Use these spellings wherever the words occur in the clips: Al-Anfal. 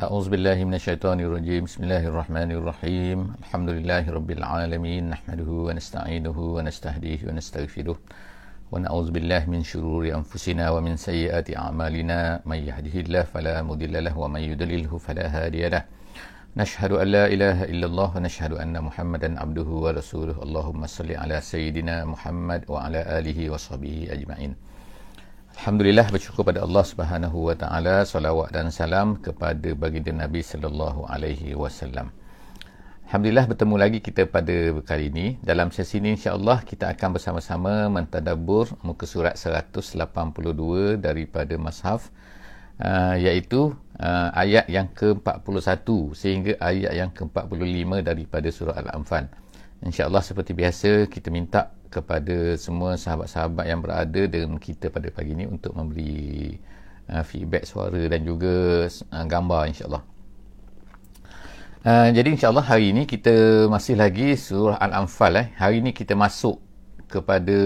أعوذ بالله من الشيطان الرجيم بسم الله الرحمن الرحيم الحمد لله رب العالمين نحمده ونستعينه ونستهديه ونستغفره ونعوذ بالله من شرور أنفسنا ومن سيئات أعمالنا من يهده الله فلا مضل له ومن يضلله فلا هادي له نشهد أن لا إله إلا الله ونشهد أن محمدا عبده ورسوله اللهم صل على سيدنا محمد وعلى آله وصحبه أجمعين. Alhamdulillah, bersyukur pada Allah Subhanahu wa taala, selawat dan salam kepada baginda Nabi sallallahu alaihi wasallam. Alhamdulillah, bertemu lagi kita pada kali ini. Dalam sesi ini insya-Allah kita akan bersama-sama mentadabbur muka surat 182 daripada mushaf, iaitu ayat yang ke-41 sehingga ayat yang ke-45 daripada surah Al-Anfal. InsyaAllah seperti biasa kita minta kepada semua sahabat-sahabat yang berada dengan kita pada pagi ini untuk memberi feedback suara dan juga gambar insyaAllah. Jadi insyaAllah hari ini kita masih lagi surah Al-Anfal. Hari ini kita masuk kepada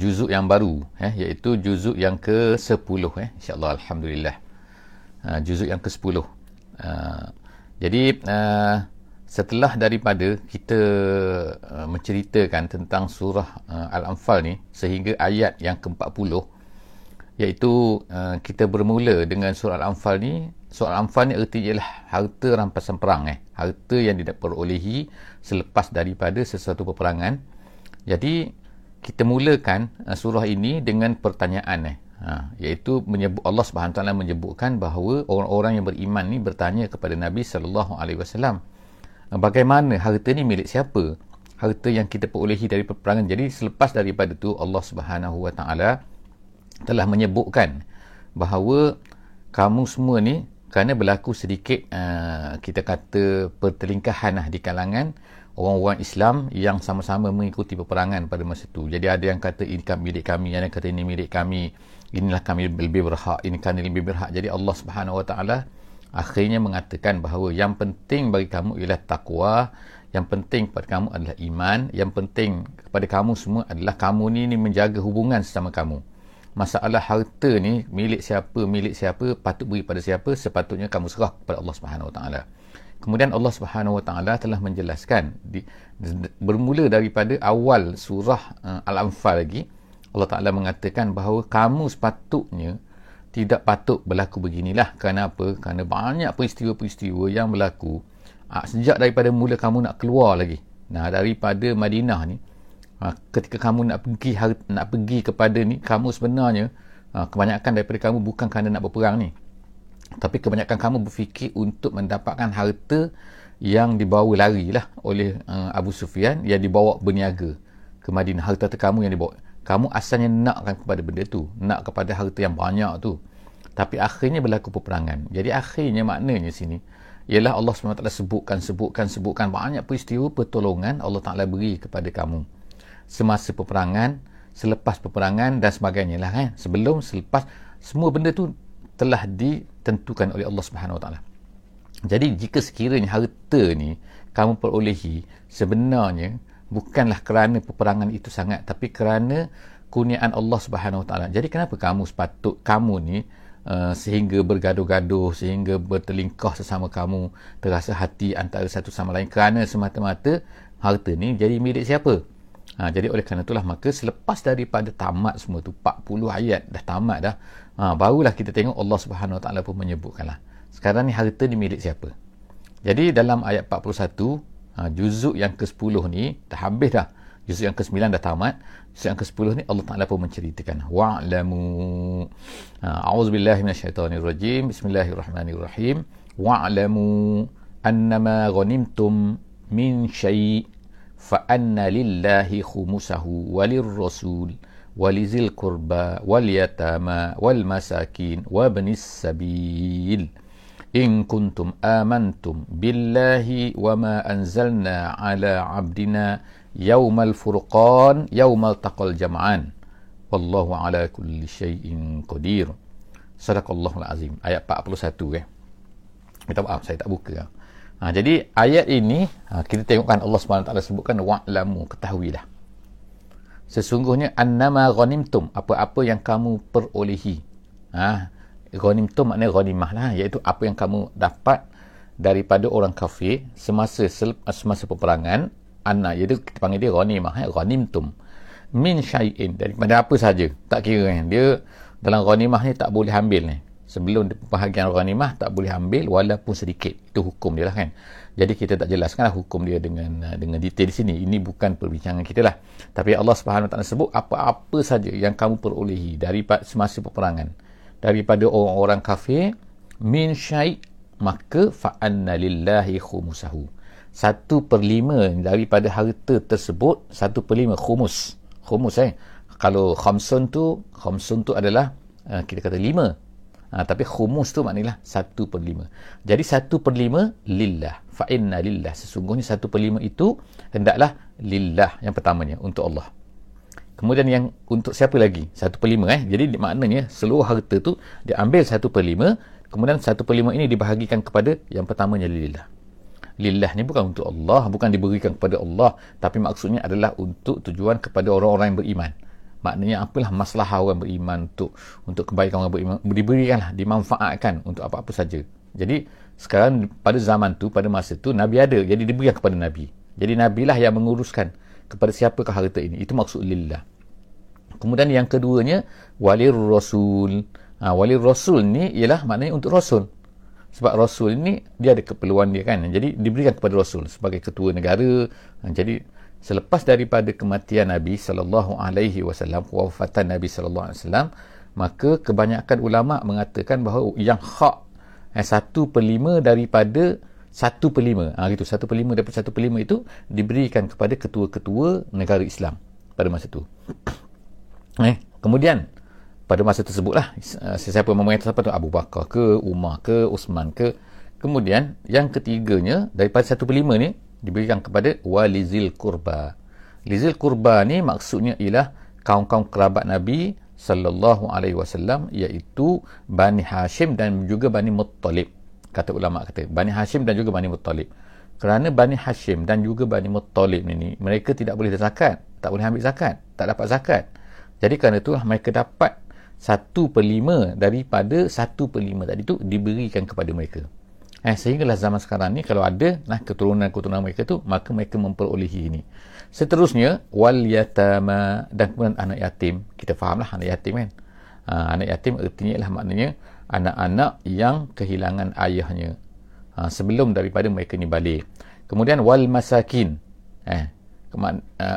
juzuk yang baru, iaitu juzuk yang ke-10. InsyaAllah Alhamdulillah, juzuk yang ke-10. Jadi setelah daripada kita menceritakan tentang surah Al-Anfal ni sehingga ayat yang ke-40, iaitu kita bermula dengan surah Al-Anfal ni. Surah Al-Anfal ni ertinya ialah harta rampasan perang, harta yang tidak perolehi selepas daripada sesuatu peperangan. Jadi kita mulakan surah ini dengan pertanyaan, iaitu Allah SWT menyebutkan bahawa orang-orang yang beriman ni bertanya kepada Nabi SAW, bagaimana harta ni milik siapa? Harta yang kita perolehi dari peperangan. Jadi selepas daripada tu Allah Subhanahu wa taala telah menyebutkan bahawa kamu semua ni kerana berlaku sedikit kita kata pertelingkahan di kalangan orang-orang Islam yang sama-sama mengikuti peperangan pada masa tu. Jadi ada yang kata ini milik kami, ada yang kata ini milik kami, inilah kami lebih berhak, ini kami lebih berhak. Jadi Allah Subhanahu wa taala akhirnya mengatakan bahawa yang penting bagi kamu ialah taqwa, yang penting kepada kamu adalah iman, yang penting kepada kamu semua adalah kamu ni menjaga hubungan sesama kamu. Masalah harta ni milik siapa, patut beri pada siapa, sepatutnya kamu serah kepada Allah Subhanahu Wa Taala. Kemudian Allah Subhanahu Wa Taala telah menjelaskan bermula daripada awal surah Al-Anfal lagi. Allah Taala mengatakan bahawa kamu sepatutnya tidak patut berlaku beginilah. Kenapa? Kerana banyak peristiwa-peristiwa yang berlaku sejak daripada mula kamu nak keluar lagi. Nah, daripada Madinah ni, ketika kamu nak pergi kepada ni, kamu sebenarnya kebanyakan daripada kamu bukan kerana nak berperang ni, tapi kebanyakan kamu berfikir untuk mendapatkan harta yang dibawa lari lah oleh Abu Sufyan, yang dibawa berniaga ke Madinah. Harta kamu yang dibawa, kamu asalnya nakkan kepada benda tu, nak kepada harta yang banyak tu, tapi akhirnya berlaku peperangan. Jadi akhirnya maknanya sini ialah Allah SWT sebutkan banyak peristiwa pertolongan Allah Ta'ala beri kepada kamu semasa peperangan, selepas peperangan dan sebagainya lah, sebelum, selepas, semua benda tu telah ditentukan oleh Allah Subhanahu Wa Ta'ala. Jadi jika sekiranya harta ni kamu perolehi sebenarnya bukanlah kerana peperangan itu sangat, tapi kerana kurniaan Allah Subhanahu Wa Taala. Jadi kenapa kamu ni sehingga bergaduh-gaduh, sehingga bertelingkah sesama kamu, terasa hati antara satu sama lain, kerana semata-mata harta ni jadi milik siapa? Jadi oleh kerana itulah, maka selepas daripada tamat semua tu, 40 ayat dah tamat dah, barulah kita tengok Allah Subhanahu Wa Taala pun menyebutkanlah sekarang ni harta ni milik siapa. Jadi dalam ayat 41 juzuk yang ke-10 ni dah habis dah. Juzuk yang ke-9 dah tamat. Juzuk yang ke-10 ni Allah Ta'ala pun menceritakan wa'lamu, a'udzubillahi minasyaitanirrajim, bismillahirrahmanirrahim, wa'lamu annama ghanimtum min syai' fa anna lillahi khumusahu walirrasul walizil qurba wal yatama wal masakin wabnis sabil in kuntum amantum billahi wama anzalna ala abdina yawmal furqan yawmal taqal jam'an wallahu ala kulli syai'in qadir. Sadaqallahul azim. Ayat 41 minta maaf saya tak buka. Jadi ayat ini kita tengokkan Allah SWT sebutkan wa'lamu, ketahuilah sesungguhnya annama ghanimtum, apa-apa yang kamu perolehi. Ghanim tu maknanya ghanimah lah, iaitu apa yang kamu dapat daripada orang kafir semasa peperangan. Anak jadi kita panggil dia ghanimah, ghanimtum min syai'in, daripada apa saja, tak kira kan. Dia dalam ghanimah ni tak boleh ambil ni, sebelum pembahagian ghanimah tak boleh ambil walaupun sedikit. Itu hukum dia lah kan. Jadi kita tak jelaskanlah hukum dia dengan detail di sini. Ini bukan perbincangan kita lah. Tapi Allah Subhanahu Wa Taala sebut apa-apa saja yang kamu perolehi daripada semasa peperangan daripada orang-orang kafir, min syai', maka fa'anna lillahi khumusahu, 1/5 daripada harta tersebut. 1/5 khumus. Khumus kalau khamsun tu adalah kita kata 5. Tapi khumus tu maknanya 1/5. Jadi 1/5 lillah. Fa'inna lillah. Sesungguhnya 1/5 itu hendaklah lillah yang pertamanya, untuk Allah. Kemudian yang untuk siapa lagi? 1/5 Jadi maknanya seluruh harta tu diambil 1/5. Kemudian 1/5 ini dibahagikan kepada yang pertamanya lillah. Lillah ni bukan untuk Allah, bukan diberikan kepada Allah, tapi maksudnya adalah untuk tujuan kepada orang-orang yang beriman. Maknanya apalah maslahah orang beriman, untuk kebaikan orang beriman, diberikanlah, dimanfaatkan untuk apa-apa saja. Jadi sekarang pada zaman tu, pada masa tu Nabi ada, jadi diberikan kepada Nabi. Jadi Nabi lah yang menguruskan kepada siapakah harta ini. Itu maksud lillah. Kemudian yang keduanya walir rasul. Walir rasul ni ialah maknanya untuk rasul. Sebab rasul ni dia ada keperluan dia kan. Jadi diberikan kepada rasul sebagai ketua negara. Jadi selepas daripada kematian Nabi SAW, wafatan Nabi SAW, maka kebanyakan ulama' mengatakan bahawa yang hak 1/5 daripada 1/5, gitu, 1/5 daripada 1/5 itu diberikan kepada ketua-ketua negara Islam pada masa itu. Kemudian pada masa tersebutlah sesiapa memerintah, siapa tu, Abu Bakar ke, Umar ke, Usman ke. Kemudian yang ketiganya daripada 1/5 ni diberikan kepada walizil kurba. Lizil kurba ni maksudnya ialah kaum-kaum kerabat Nabi sallallahu alaihi wasallam, iaitu Bani Hashim dan juga Bani Muttalib. Kata ulama kata Bani Hashim dan juga Bani Muttalib. Kerana Bani Hashim dan juga Bani Muttalib ni mereka tidak boleh zakat, tak boleh ambil zakat, tak dapat zakat. Jadi kerana itulah mereka dapat 1/5 daripada 1/5 tadi tu diberikan kepada mereka. Sehinggalah zaman sekarang ni kalau ada keturunan-keturunan mereka tu, maka mereka memperolehi ini. Seterusnya wal yatama, dan kemudian anak yatim. Kita fahamlah anak yatim kan. Anak yatim ertinya ialah maknanya anak-anak yang kehilangan ayahnya sebelum daripada mereka ni balik. Kemudian wal masakin.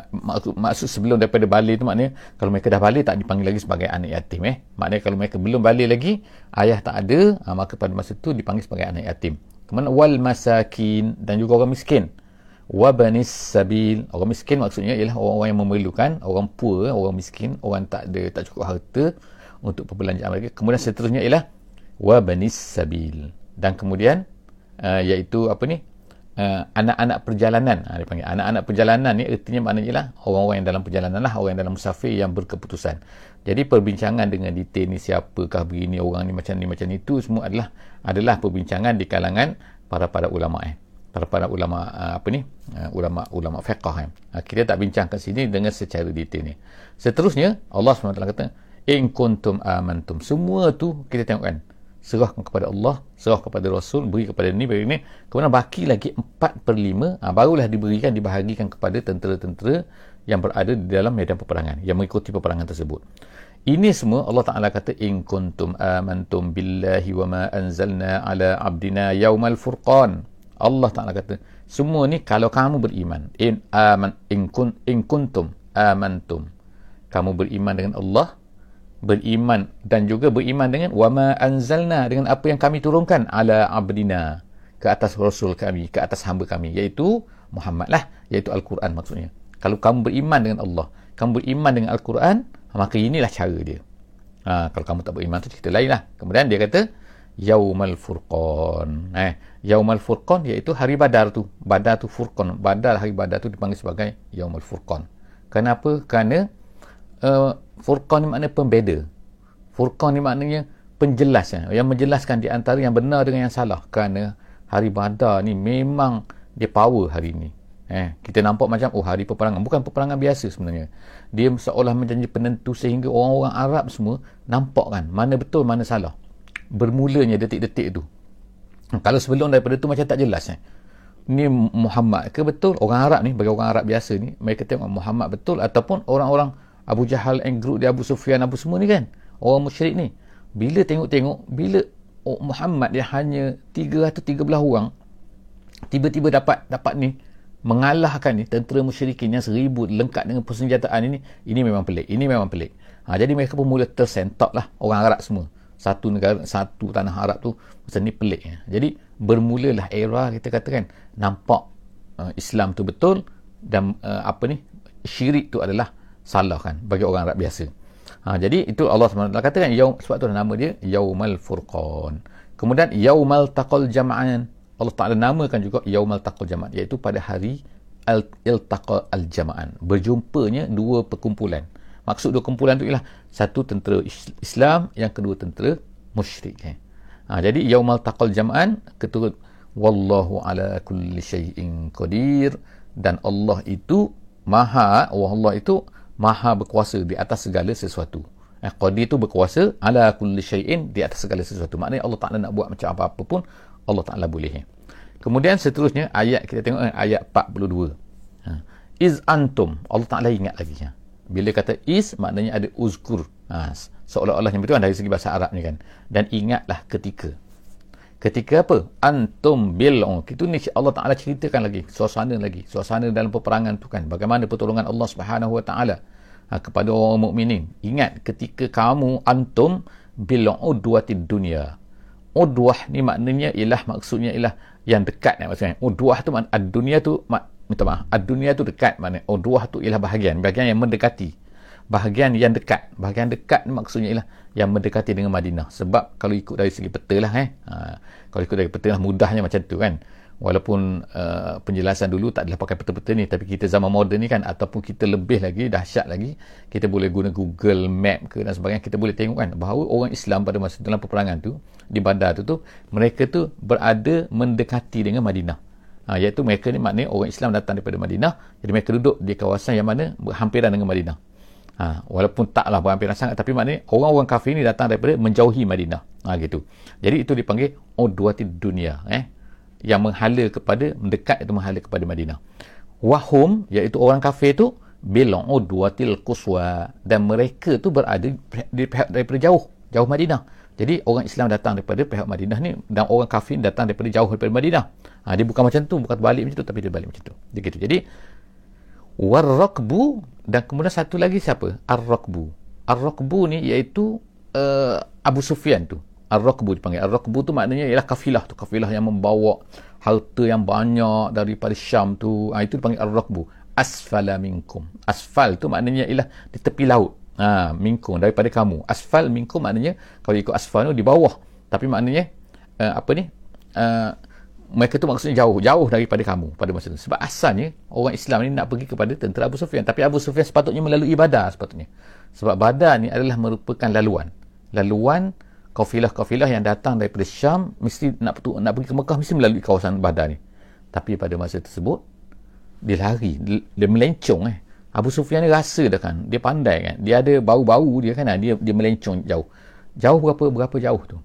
Maksud sebelum daripada balik tu maknanya kalau mereka dah balik tak dipanggil lagi sebagai anak yatim. Maknanya kalau mereka belum balik lagi, ayah tak ada, maka pada masa tu dipanggil sebagai anak yatim. Kemudian wal masakin, dan juga orang miskin. Wabanis sabil. Orang miskin maksudnya ialah orang-orang yang memerlukan, orang poor, orang miskin, orang tak ada, tak cukup harta untuk perbelanjaan mereka. Kemudian seterusnya ialah wabanis sabil, dan kemudian iaitu anak-anak perjalanan. Dipanggil anak-anak perjalanan ni ertinya maknanya ialah orang-orang yang dalam perjalanan lah, orang yang dalam musafir, yang berkeputusan. Jadi perbincangan dengan detail ni, siapakah begini, orang ni macam ni, macam itu, semua adalah perbincangan di kalangan para ulama. Para ulama ulama fiqh. Kita tak bincangkan sini dengan secara detail ni. Seterusnya Allah SWT kata in kuntum amantum. Semua tu kita tengokkan, serahkan kepada Allah, serah kepada Rasul, beri kepada ni, beri ni. Kemudian baki lagi 4/5, barulah dibahagikan kepada tentera-tentera yang berada di dalam medan peperangan, yang mengikuti peperangan tersebut. Ini semua Allah Ta'ala kata in kuntum amantum billahi wa ma anzalna ala abdina yaumal furqan. Allah Ta'ala kata semua ni kalau kamu beriman. In kuntum amantum, kamu beriman dengan Allah, beriman dan juga beriman dengan wama anzalna, dengan apa yang kami turunkan ala abdina, ke atas rasul kami, ke atas hamba kami, iaitu Muhammad lah, iaitu Al-Quran maksudnya. Kalau kamu beriman dengan Allah, kamu beriman dengan Al-Quran, maka inilah cara dia. Kalau kamu tak beriman tu cerita lain lah. Kemudian dia kata yaumal furqan. Yaumal furqan iaitu hari Badar tu. Badar tu furqan, Badar, hari Badar tu dipanggil sebagai yaumal furqan. Kenapa? Kerana Furqan ni maknanya pembeda. Furqan ni maknanya penjelas, yang menjelaskan di antara yang benar dengan yang salah. Kerana hari Badar ni memang dia power hari ni. Kita nampak macam hari peperangan, bukan peperangan biasa sebenarnya. Dia seolah menjadi penentu sehingga orang-orang Arab semua nampak kan mana betul mana salah. bermulanya detik-detik tu. Kalau sebelum daripada tu macam tak jelas ni Muhammad ke betul? Orang Arab ni, bagi orang Arab biasa ni, mereka tengok Muhammad betul ataupun orang-orang Abu Jahal and group dia, Abu Sufyan, Abu semua ni kan, orang musyrik ni. Bila tengok-tengok, bila Muhammad dia hanya 313 orang tiba-tiba dapat ni mengalahkan ni tentera musyrikin yang 1,000 lengkap dengan persenjataan ini memang pelik. Jadi mereka pun mula tersentak lah, orang Arab semua, satu negara, satu tanah Arab tu macam ni pelik ya. Jadi bermulalah era, kita katakan, nampak Islam tu betul dan syirik tu adalah salah kan bagi orang Arab biasa. Jadi itu Allah SWT katakan sebab tu nama dia Yaumal Furqan. Kemudian Yaumal Taqal Jama'an, Allah Ta'ala namakan juga Yaumal Taqal Jama'an, iaitu pada hari Al-Taqal Al-Jama'an, berjumpanya dua perkumpulan. Maksud dua kumpulan tu ialah satu tentera Islam, yang kedua tentera musyrik. Jadi Yaumal Taqal Jam'an keturut wallahu ala kulli syai'in qadir, dan Allah itu maha, Allah itu maha berkuasa di atas segala sesuatu. Qadir tu berkuasa, ala kulli syai'in, di atas segala sesuatu. Maknanya Allah Taala nak buat macam apa-apa pun Allah Taala boleh. Kemudian seterusnya ayat kita tengok ayat 42. Iz antum, Allah Taala ingat lagi. Bila kata is, maknanya ada uzkur. Seolah-olah macam itu kan dari segi bahasa Arabnya kan. Dan ingatlah ketika. Ketika apa? Antum bil'u. Itu ni Allah Ta'ala ceritakan lagi. Suasana dalam peperangan tu kan. Bagaimana pertolongan Allah SWT kepada orang mukminin. Ingat ketika kamu antum bil'udwatid dunia. Udwah ni maknanya ialah, maksudnya ialah yang dekat. Maksudnya. Udwah tu maknanya ad-dunia tu ad-dunia tu dekat, maknanya udwah tu ialah bahagian yang mendekati, bahagian dekat maksudnya ialah yang mendekati dengan Madinah. Sebab kalau ikut dari segi peta lah mudahnya macam tu kan, walaupun penjelasan dulu tak adalah pakai peta-peta ni, tapi kita zaman moden ni kan, ataupun kita lebih lagi dahsyat lagi, kita boleh guna Google Map ke dan sebagainya, kita boleh tengok kan bahawa orang Islam pada masa dalam peperangan tu di bandar tu mereka tu berada mendekati dengan Madinah. Iaitu mereka ni maknanya orang Islam datang daripada Madinah, jadi mereka duduk di kawasan yang mana berhampiran dengan Madinah. Walaupun taklah berhampiran sangat, tapi maknanya orang-orang kafir ni datang daripada menjauhi Madinah. Gitu. Jadi itu dipanggil udwatid dunia, yang menghala kepada, mendekat itu menghala kepada Madinah. Wahum, iaitu orang kafir tu bil udwatil quswa, dan mereka tu berada daripada jauh Madinah. Jadi orang Islam datang daripada pihak Madinah ni, dan orang kafir datang daripada jauh daripada Madinah. Dia bukan macam tu, bukan balik macam tu, tapi dia balik macam tu. Dia gitu. Jadi warraqbu, dan kemudian satu lagi siapa? Ar-Raqbu. Ar-Raqbu ni iaitu Abu Sufyan tu. Ar-Raqbu dipanggil. Ar-Raqbu tu maknanya ialah kafilah yang membawa harta yang banyak daripada Syam tu. Itu dipanggil Ar-Raqbu. Asfala minkum. Asfal tu maknanya ialah di tepi laut. Minkum, daripada kamu. Asfal minkum maknanya, kalau ikut asfal tu di bawah, tapi maknanya mereka tu maksudnya jauh daripada kamu pada masa tu. Sebab asalnya orang Islam ni nak pergi kepada tentera Abu Sufyan, tapi Abu Sufyan sepatutnya melalui Badar sepatutnya, sebab Badar ni adalah merupakan laluan kafilah yang datang daripada Syam, mesti nak pergi ke Mekah mesti melalui kawasan Badar ni. Tapi pada masa tersebut dia lari, dia melencong. Abu Sufyan ni rasa dah kan, dia pandai kan, dia ada bau-bau dia kan, dia melencong jauh berapa jauh tu.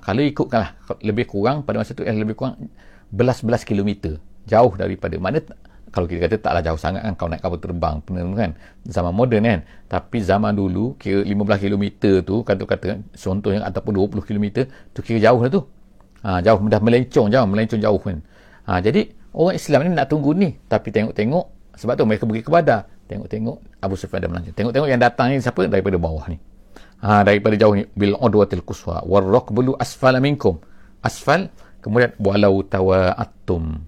Kalau ikutkanlah lebih kurang pada masa tu lebih kurang belas-belas kilometer jauh daripada mana. Kalau kita kata taklah jauh sangat kan, kau naik kapal terbang penuh kan, zaman moden kan, tapi zaman dulu kira 15 kilometer tu kata contohnya, ataupun 20 kilometer tu kira jauh dah tu. Jauh dah, melencong jauh kan. Jadi orang Islam ni nak tunggu ni, tapi tengok-tengok, sebab tu mereka pergi ke Badar. Tengok-tengok Abu Sufyan dah melancong. Tengok-tengok yang datang ni siapa? Daripada bawah ni. Daripada jauh ni. Bil udwatil quswa warraqbul asfala minkum. Asfal, kemudian walau tawa'attum.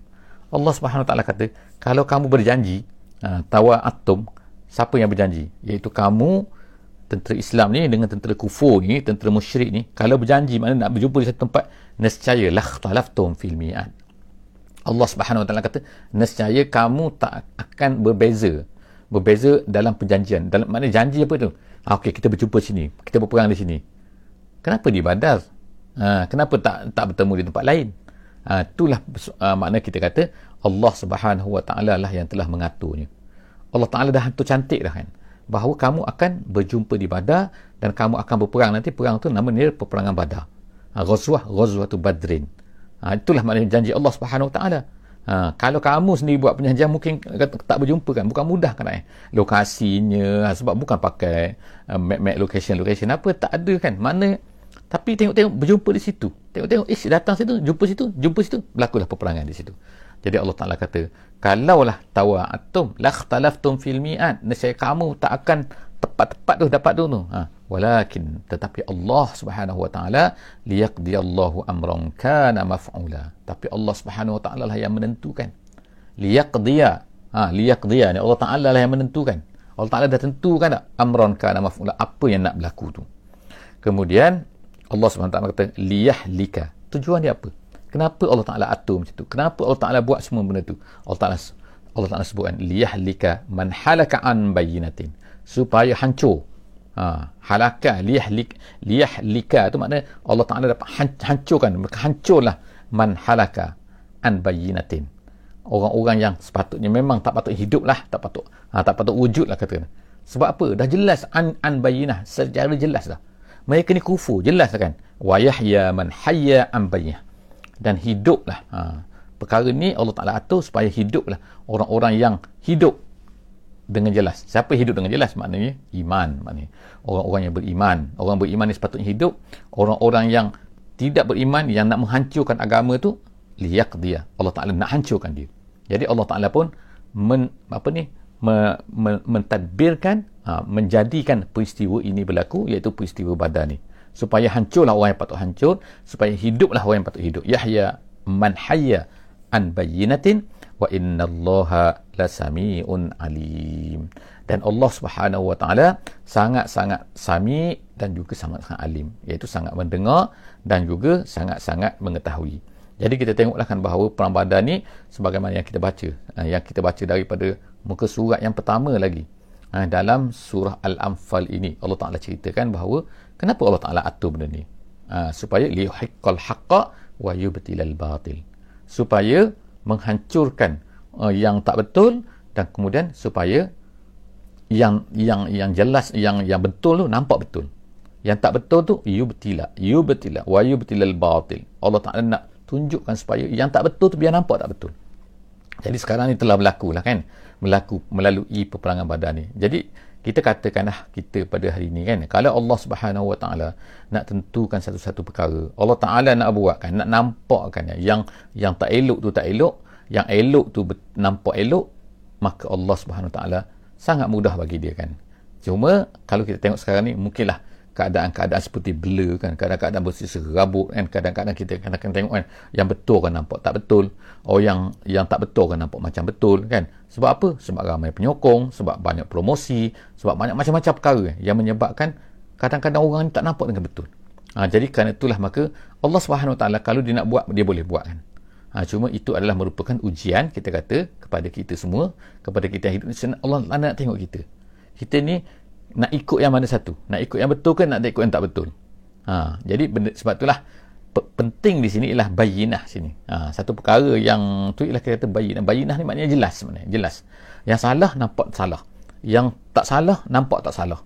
Allah Subhanahu Wa Taala kata, kalau kamu berjanji, tawa'attum, siapa yang berjanji? Iaitu kamu, tentera Islam ni dengan tentera kufur ni, tentera musyrik ni, kalau berjanji maknanya nak berjumpa di satu tempat, nescaya lakhtalaftum fil mi'ad. Allah Subhanahu Wa Taala kata, nescaya kamu tak akan berbeza dalam perjanjian. Dalam makna janji apa tu? Okey, kita berjumpa sini, kita berperang di sini. Kenapa di Badar? Kenapa tak bertemu di tempat lain? Itulah makna kita kata Allah Subhanahu Wa Taala lah yang telah mengaturnya. Allah Taala dah hantar cantik dah kan, bahawa kamu akan berjumpa di Badar dan kamu akan berperang nanti. Perang tu nama dia peperangan Badar. Ghazwatu Badrin. Itulah maknanya janji Allah Subhanahu Wa Taala. Kalau kamu sendiri buat penjajahan mungkin tak berjumpa kan, bukan mudah kan lokasinya, sebab bukan pakai map location apa, tak ada kan mana, tapi tengok-tengok berjumpa di situ, tengok-tengok datang situ, jumpa situ, berlakulah peperangan di situ. Jadi Allah Taala kata, kalaulah tawa'atum lakhtalaftum fil mi'at, nescaya kamu tak akan tepat-tepat tu dapat tu. Walakin, tetapi Allah Subhanahu Wa Taala, liyaqdiyallahu amran kana maf'ula. Tapi Allah Subhanahu Wa Taala lah yang menentukan. Liyaqdiya ni Allah Taala lah yang menentukan. Allah Taala dah tentukan tak amran kana maf'ula, apa yang nak berlaku tu. Kemudian Allah Subhanahu Wa Taala kata liyahlika. Tujuan dia apa? Kenapa Allah Taala atur macam tu? Kenapa Allah Taala buat semua benda tu? Allah Taala sebutkan liyahlika man halaka an bayyinatin, supaya hancur. Halaka liyahlika tu maknanya Allah Taala dapat hancurkan, mereka hancurlah man halaka an bayyinatin, orang-orang yang sepatutnya memang tak patut hiduplah, tak patut wujudlah katakan. Sebab apa? Dah jelas an bayyinah, secara jelas dah mereka ni kufur, jelas kan. Wa yahya man hayya an bayyinah, dan hiduplah. Perkara ni Allah Taala atur supaya hiduplah orang-orang yang hidup dengan jelas. Siapa hidup dengan jelas? Maknanya iman, maknanya orang-orang yang beriman. Orang beriman ni sepatutnya hidup. Orang-orang yang tidak beriman, yang nak menghancurkan agama tu, liyaqdiya, Allah Taala nak hancurkan dia. Jadi Allah Taala pun mentadbirkan, menjadikan peristiwa ini berlaku, iaitu peristiwa Badar ni, supaya hancurlah orang yang patut hancur, supaya hiduplah orang yang patut hidup. Yahya man hayya an bayyinatin wa innallaha lasami'un alim, dan Allah Subhanahu Wa Taala sangat-sangat sami dan juga sangat-sangat alim, iaitu sangat mendengar dan juga sangat-sangat mengetahui. Jadi kita tengoklah kan bahawa perang Badar ni sebagaimana yang kita baca daripada muka surat yang pertama lagi. Dalam surah Al-Anfal ini Allah Taala ceritakan bahawa kenapa Allah Taala atur benda ni, supaya liyuhiqqal haqqa wa yubtilal batil, supaya menghancurkan yang tak betul, dan kemudian supaya yang jelas, yang betul tu nampak betul, yang tak betul tu yubtila wa yubtilal batil. Allah Taala nak tunjukkan supaya yang tak betul tu biar nampak tak betul. Jadi sekarang ni telah berlaku melalui peperangan Badar ni. Jadi kita katakanlah kita pada hari ni kan, kalau Allah Subhanahu Wa Taala nak tentukan satu-satu perkara, Allah Taala nak buatkan, nak nampakkan yang tak elok tu tak elok, yang elok tu nampak elok, maka Allah Subhanahu Wa Taala sangat mudah bagi dia kan. Cuma kalau kita tengok sekarang ni, mungkinlah keadaan-keadaan seperti blur kan, kadang-kadang berserabut kan, kadang-kadang kita akan tengok kan, yang betul kan nampak tak betul, yang tak betul kan nampak macam betul kan. Sebab apa? Sebab ramai penyokong, sebab banyak promosi, sebab banyak macam-macam perkara yang menyebabkan kadang-kadang orang ni tak nampak dengan betul. Jadi kerana itulah maka Allah Subhanahu Wa Taala kalau dia nak buat, dia boleh buat kan. Cuma itu adalah merupakan ujian, kita kata, kepada kita semua, kepada kita yang hidup ni. Allah nak tengok kita ni nak ikut yang mana satu, nak ikut yang betul ke, nak ikut yang tak betul. Jadi sebab itulah penting di sini ialah bayinah sini. Satu perkara yang tu ialah kita kata bayinah ni maknanya jelas. Yang salah nampak salah, yang tak salah nampak tak salah.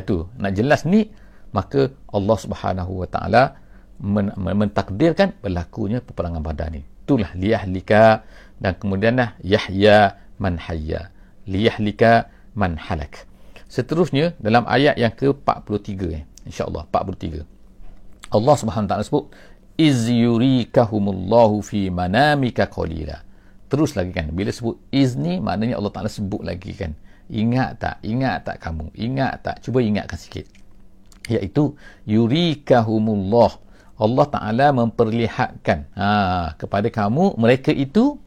Itu nak jelas ni, maka Allah Subhanahu Wa Taala mentakdirkan berlakunya peperangan Badar ni. Itulah liyahlika, dan kemudianlah yahya man hayya, liyahlika man halak. Seterusnya dalam ayat yang ke-43 insya-Allah 43, Allah Subhanahu Wa Taala sebut iz yurikahumullahu fi manamika qalila. Terus lagi kan, bila sebut iz ni maknanya Allah Taala sebut lagi kan, ingat tak kamu, ingat tak, cuba ingatkan sikit, iaitu yurikahumullah, Allah Taala memperlihatkan kepada kamu mereka itu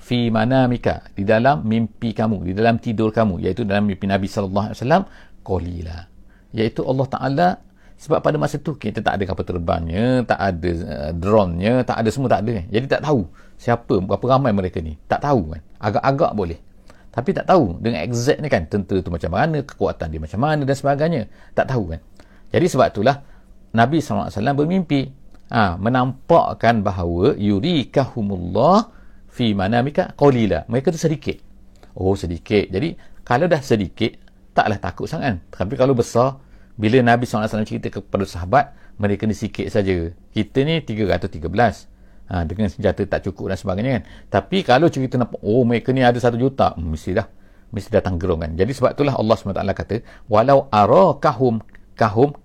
fi manamika, di dalam mimpi kamu, di dalam tidur kamu, iaitu dalam mimpi Nabi sallallahu alaihi wasallam qalila, iaitu Allah Taala. Sebab pada masa tu kita tak ada kapal terbangnya, tak ada drone-nya, tak ada, semua tak ada. Jadi tak tahu siapa, berapa ramai mereka ni, tak tahu kan. Agak-agak boleh, tapi tak tahu dengan exact ni kan, tentera tu macam mana, kekuatan dia macam mana dan sebagainya, tak tahu kan. Jadi sebab itulah Nabi sallallahu alaihi wasallam bermimpi menampakkan bahawa yurikahumullah fi manamika qalila, mereka tu sedikit. Jadi kalau dah sedikit taklah takut sangat, tapi kalau besar Bila Nabi SAW cerita kepada sahabat, mereka ni sikit saja. Kita ni 313. Dengan senjata tak cukup dan sebagainya kan. Tapi kalau cerita nampak, oh mereka ni ada 1 juta, mesti datang gerungan. Jadi sebab itulah Allah SWT kata, walau ara kahum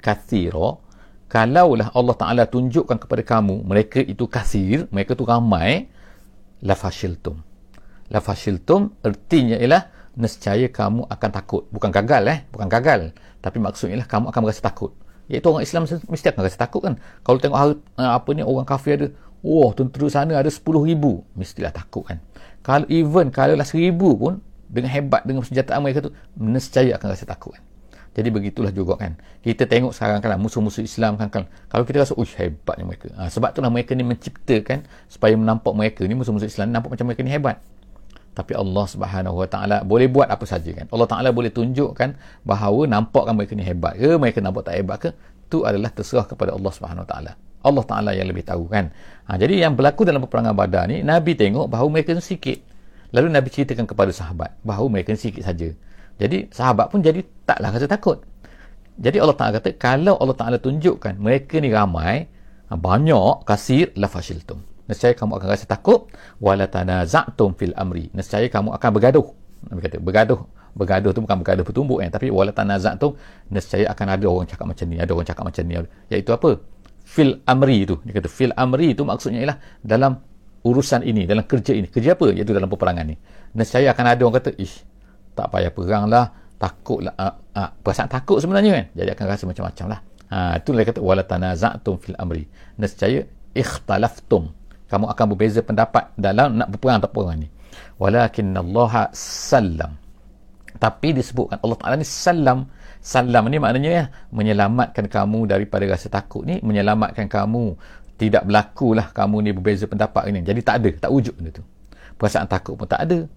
kathira, kalaulah Allah Ta'ala tunjukkan kepada kamu, mereka itu kasir, mereka tu ramai, lafashiltum. Lafashiltum ertinya ialah nescaya kamu akan takut. Bukan gagal, tapi maksudnya ialah kamu akan merasa takut. Iaitu orang Islam mesti akan rasa takut kan. Kalau tengok orang kafir ada, wah, tentera sana ada 10,000, mestilah takut kan. Kalau kalaulah 1,000 pun, dengan hebat, dengan persenjataan mereka tu, nescaya akan rasa takut kan. Jadi begitulah juga kan. Kita tengok sekarang kan musuh-musuh Islam kan. Kalau kita rasa, uish, hebatnya mereka. Sebab itulah mereka ni menciptakan supaya menampak mereka ni, musuh-musuh Islam nampak macam mereka ni hebat. Tapi Allah Subhanahu Wa Taala boleh buat apa saja kan. Allah Taala boleh tunjukkan bahawa nampakkan mereka ni hebat ke, mereka nampak tak hebat ke, tu adalah terserah kepada Allah Subhanahu Wa Taala. Allah Taala yang lebih tahu kan. Jadi yang berlaku dalam peperangan Badar ni, Nabi tengok bahawa mereka ni sikit. Lalu Nabi ceritakan kepada sahabat bahawa mereka ni sikit saja. Jadi sahabat pun jadi taklah rasa takut. Jadi Allah Taala kata, kalau Allah Taala tunjukkan mereka ni ramai, banyak, kasir, la fashiltum, nescaya kamu akan rasa takut. Wala tanaza'tum fil amri, nescaya kamu akan bergaduh. Nabi kata bergaduh tu bukan bergaduh bertumbuk kan, tapi wala tanaza'tum, nescaya akan ada orang cakap macam ni, ada orang cakap macam ni. Iaitu apa? Fil amri tu. Dia kata fil amri tu maksudnya ialah dalam urusan ini, dalam kerja ini. Kerja apa? Iaitu dalam peperangan ni. Nescaya akan ada orang kata, "Ish, tak payah perang lah, takut lah." Perasaan takut sebenarnya kan. Jadi akan rasa macam-macam lah. Itu dia kata wala tanaza'tum fil amri, nescaya ikhtalaftum, kamu akan berbeza pendapat dalam nak berperang atau perang ni. Walakinallaha sallam, tapi disebutkan Allah Ta'ala ni salam ni maknanya menyelamatkan kamu daripada rasa takut ni, menyelamatkan kamu, tidak berlakulah kamu ni berbeza pendapat ni. Jadi tak ada, tak wujud benda tu, perasaan takut pun tak ada,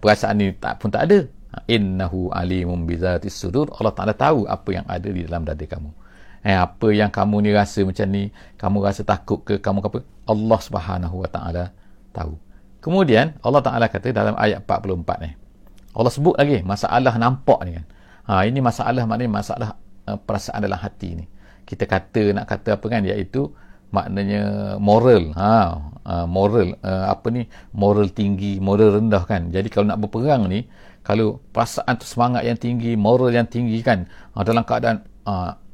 perasaan ni pun tak ada. Innahu alimun bizatis sudur, Allah Ta'ala tahu apa yang ada di dalam dada kamu. Apa yang kamu ni rasa macam ni, kamu rasa takut ke, kamu apa, Allah Subhanahu Wa Taala tahu. Kemudian Allah Taala kata dalam ayat 44 ni, Allah sebut lagi masalah nampak ni kan. Ini masalah, maknanya masalah perasaan dalam hati ni. Kita nak kata apa kan, iaitu maknanya moral. Moral apa ni, moral tinggi, moral rendah kan. Jadi kalau nak berperang ni, kalau perasaan tu, semangat yang tinggi, moral yang tinggi kan, dalam keadaan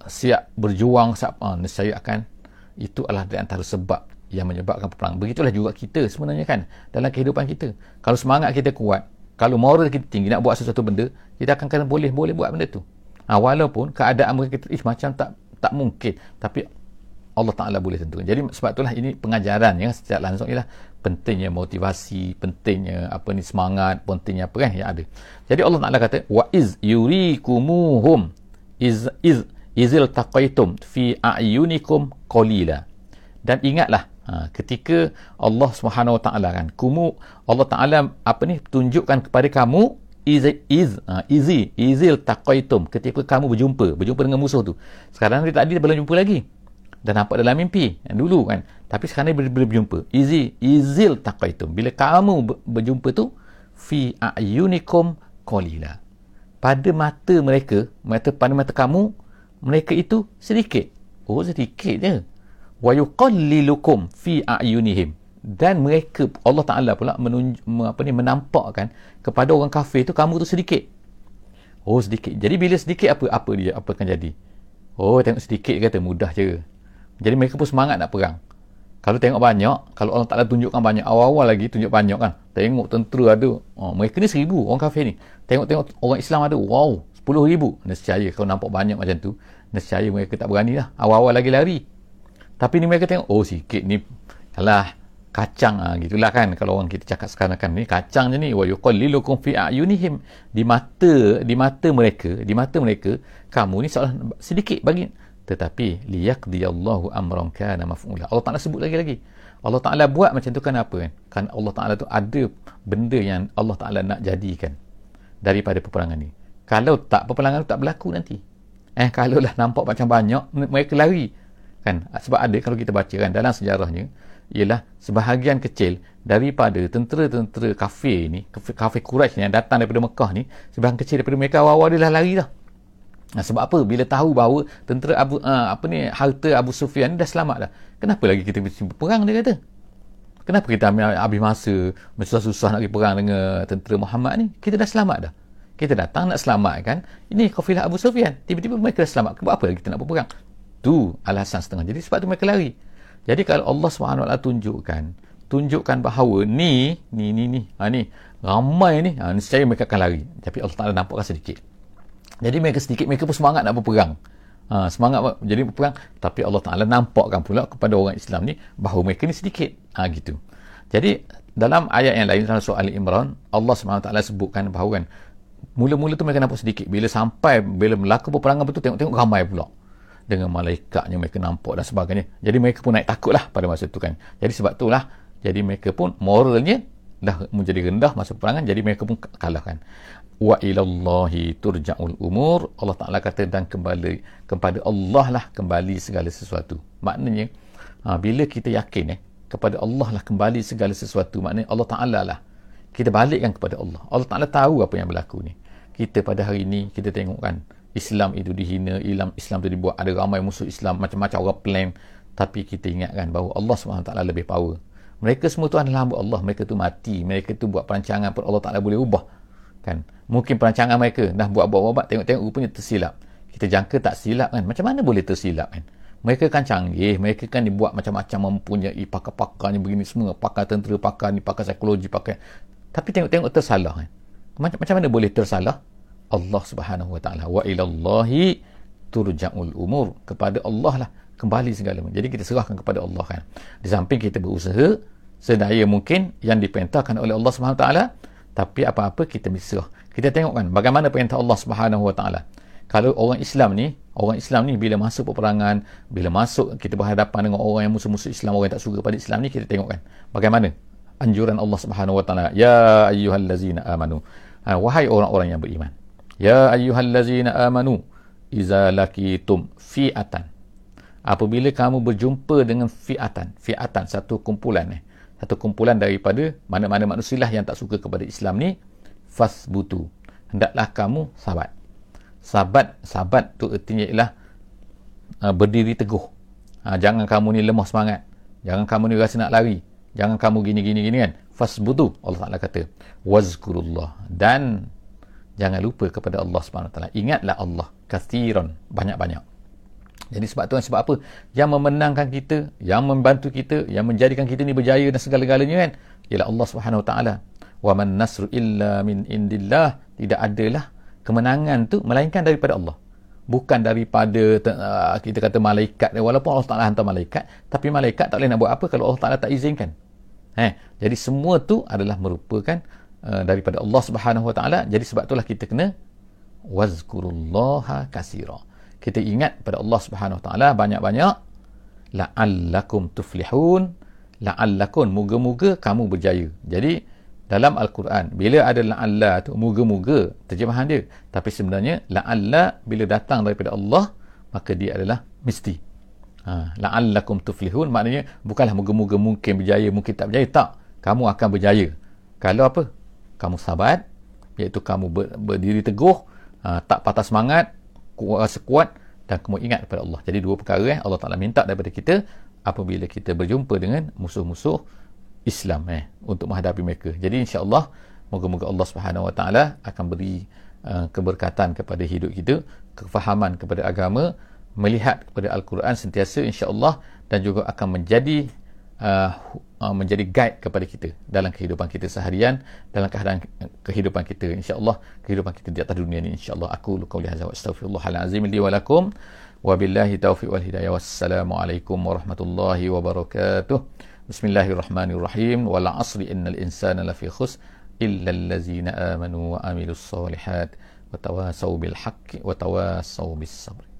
siap berjuang, nescaya akan, itu adalah di antara sebab yang menyebabkan perang. Begitulah juga kita sebenarnya kan, dalam kehidupan kita. Kalau semangat kita kuat, kalau moral kita tinggi, nak buat sesuatu benda, kita akan boleh buat benda tu. Walaupun keadaan kita macam tak mungkin, tapi Allah Ta'ala boleh tentukan. Jadi sebab itulah ini pengajaran yang secara langsung ialah pentingnya motivasi, pentingnya apa ni, semangat, pentingnya apa kan yang ada. Jadi Allah Ta'ala kata, wa iz yurikumuhum izil taqaitum fi a'yunikum qalila. Dan ingatlah ketika Allah Subhanahu Wa Taala kan, Allah Taala apa ni tunjukkan kepada kamu, izil taqaitum, ketika kamu berjumpa dengan musuh tu. Sekarang ni tadi belum jumpa lagi, dah nampak dalam mimpi dulu kan, tapi sekarang ni belum berjumpa. Izil taqaitum, bila kamu berjumpa tu, fi a'yunikum qalila, pada mata mereka, pada mata kamu, mereka itu sedikit. Oh, sedikit je. Wa yuqallilukum fi a'yunihim. Dan mereka, Allah Ta'ala pula menampakkan kepada orang kafir tu, kamu tu sedikit. Oh, sedikit. Jadi bila sedikit, apa dia, apa akan jadi? Oh, tengok sedikit kata mudah je. Jadi mereka pun semangat nak perang. Kalau tengok banyak, kalau Allah Ta'ala tunjukkan banyak, awal-awal lagi tunjuk banyak kan, tengok tentera ada, mereka ni 1,000 orang kafir ni. Tengok orang Islam ada, wow, 10,000. Nescaya kalau nampak banyak macam tu, nescaya mereka tak berani lah, awal-awal lagi lari. Tapi ni mereka tengok, oh sikit ni, alah, kacang gitulah kan. Kalau orang kita cakap sekarang kan, ni kacang je ni. Wa yuqallilukum fi a'yunihim, di mata mereka kamu ni seolah sedikit bagi. Tetapi liyaqdiyallahu amran kana maf'ula, Allah Ta'ala sebut lagi-lagi, Allah Ta'ala buat macam tu kan, apa kan, kerana Allah Ta'ala tu ada benda yang Allah Ta'ala nak jadikan daripada peperangan ni. Kalau tak, peperangan tak berlaku nanti. Kalau lah nampak macam banyak, mereka lari kan. Sebab ada, kalau kita baca kan dalam sejarahnya, ialah sebahagian kecil daripada tentera-tentera kafir ni, kafir Quraisy ni yang datang daripada Mekah ni, sebahagian kecil daripada mereka awal-awal dia dah lari dah. Sebab apa? Bila tahu bahawa tentera harta Abu Sufyan dah selamat dah, kenapa lagi kita mesti berperang, dia kata. Kenapa kita ambil habis masa susah-susah nak pergi perang dengan tentera Muhammad ni? Kita dah selamat dah. Kita datang nak selamatkan ini kafilah Abu Sufyan. Tiba-tiba mereka dah selamat. Buat apa lagi kita nak berperang? Tu alasan setengah. Jadi sebab tu mereka lari. Jadi kalau Allah SWT tunjukkan bahawa ni ramai ni, niscaya mereka akan lari. Tapi Allah Taala nampakkan sedikit. Jadi mereka pun semangat nak berperang. Semangat jadi berperang, tapi Allah Taala nampakkan pula kepada orang Islam ni bahawa mereka ni sedikit. Gitu. Jadi dalam ayat yang lain, dalam surah Al-Imran, Allah SWT sebutkan bahawa kan mula-mula tu mereka nampak sedikit. Bila berlaku peperangan betul, tengok ramai pula. Dengan malaikatnya mereka nampak dan sebagainya. Jadi mereka pun naik takut lah pada masa tu kan. Jadi sebab tu lah, jadi mereka pun moralnya dah menjadi rendah masa peperangan. Jadi mereka pun kalah kan. Wa ilallahi turja'ul umur. Allah Ta'ala kata, dan kembali kepada Allah lah kembali segala sesuatu. Maknanya bila kita yakin kepada Allah lah kembali segala sesuatu, maknanya Allah Ta'ala lah kita balikkan kepada Allah. Allah Ta'ala tahu apa yang berlaku ni. Kita pada hari ni kita tengok kan, Islam itu dihina, Islam itu dibuat, ada ramai musuh Islam, macam-macam orang plan. Tapi kita ingatkan bahawa Allah SWT lebih power. Mereka semua tu adalah hamba Allah. Mereka tu mati, mereka tu buat perancangan pun Allah Ta'ala boleh ubah kan. Mungkin perancangan mereka dah buat-buat, tengok-tengok rupanya tersilap. Kita jangka tak silap kan. Macam mana boleh tersilap kan? Mereka kan canggih, mereka kan dibuat macam-macam, mempunyai pakar-pakarnya begini semua, pakar tentera, pakar ni, pakar psikologi, pakar. Tapi tengok-tengok tersalah kan. Macam mana boleh tersalah? Allah Subhanahu Wa Ta'ala, wa ilallahi turja'ul umur, kepada Allah lah kembali segala. Jadi kita serahkan kepada Allah kan. Di samping kita berusaha sedaya mungkin yang diperintahkan oleh Allah Subhanahu Wa Ta'ala, tapi apa-apa kita berserah. Kita tengok kan bagaimana perintah Allah Subhanahu Wa Ta'ala. Kalau orang Islam ni bila masuk peperangan, bila masuk kita berhadapan dengan orang yang musuh-musuh Islam, orang yang tak suka pada Islam ni, kita tengok kan bagaimana anjuran Allah Subhanahu Wa Ta'ala, ya ayyuhallazina amanu, wahai orang-orang yang beriman, ya ayyuhallazina amanu iza laqitum fi'atan, apabila kamu berjumpa dengan fi'atan, satu kumpulan daripada mana-mana manusialah yang tak suka kepada Islam ni, fasbutu, hendaklah kamu sabat tu ertinya ialah berdiri teguh. Jangan kamu ni lemah semangat, jangan kamu ni rasa nak lari, jangan kamu gini kan. Fasbutu, Allah Taala kata, wazkurullah, dan jangan lupa kepada Allah Subhanahu Wa Taala, ingatlah Allah kathiran, banyak-banyak. Jadi sebab tu kan, sebab apa yang memenangkan kita, yang membantu kita, yang menjadikan kita ni berjaya dan segala-galanya kan, ialah Allah Subhanahu Wa Taala. Wa man nasru illa min indillah, tidak adalah kemenangan tu melainkan daripada Allah, bukan daripada kita kata malaikat. Walaupun Allah Ta'ala hantar malaikat, tapi malaikat tak boleh nak buat apa kalau Allah Ta'ala tak izinkan. Jadi semua tu adalah merupakan daripada Allah Subhanahu Wa Ta'ala. Jadi sebab itulah kita kena wazkurullaha kasira, kita ingat pada Allah Subhanahu Wa Ta'ala banyak-banyak, la'allakum tuflihun, la'allakum, moga-moga kamu berjaya. Jadi dalam Al-Quran bila ada la'alla tu, moga-moga, terjemahan dia. Tapi sebenarnya la'alla bila datang daripada Allah, maka dia adalah mesti. La'allakum tuflihun maknanya bukanlah moga-moga mungkin berjaya, mungkin tak berjaya. Tak, kamu akan berjaya kalau apa? Kamu sabat, iaitu kamu berdiri teguh, tak patah semangat, rasa kuat, dan kamu ingat kepada Allah. Jadi dua perkara Allah Ta'ala minta daripada kita apabila kita berjumpa dengan musuh-musuh Islam untuk menghadapi mereka. Jadi insya-Allah moga-moga Allah Subhanahu Wa Taala akan beri keberkatan kepada hidup kita, kefahaman kepada agama, melihat kepada Al-Quran sentiasa insya-Allah, dan juga akan menjadi guide kepada kita dalam kehidupan kita seharian, dalam keadaan kehidupan kita insya-Allah, kehidupan kita di atas dunia ni insya-Allah. Aku qauli hadza wa astaghfirullahal azim li wa lakum wa billahi taufiq wal hidayah. Wassalamualaikum warahmatullahi wabarakatuh. Bismillahirrahmanirrahim. Wal 'asri innal insana lafi khusr illa allazina amanu wa amilus solihat wa tawasaw bil haqqi wa tawasaw bis sabr.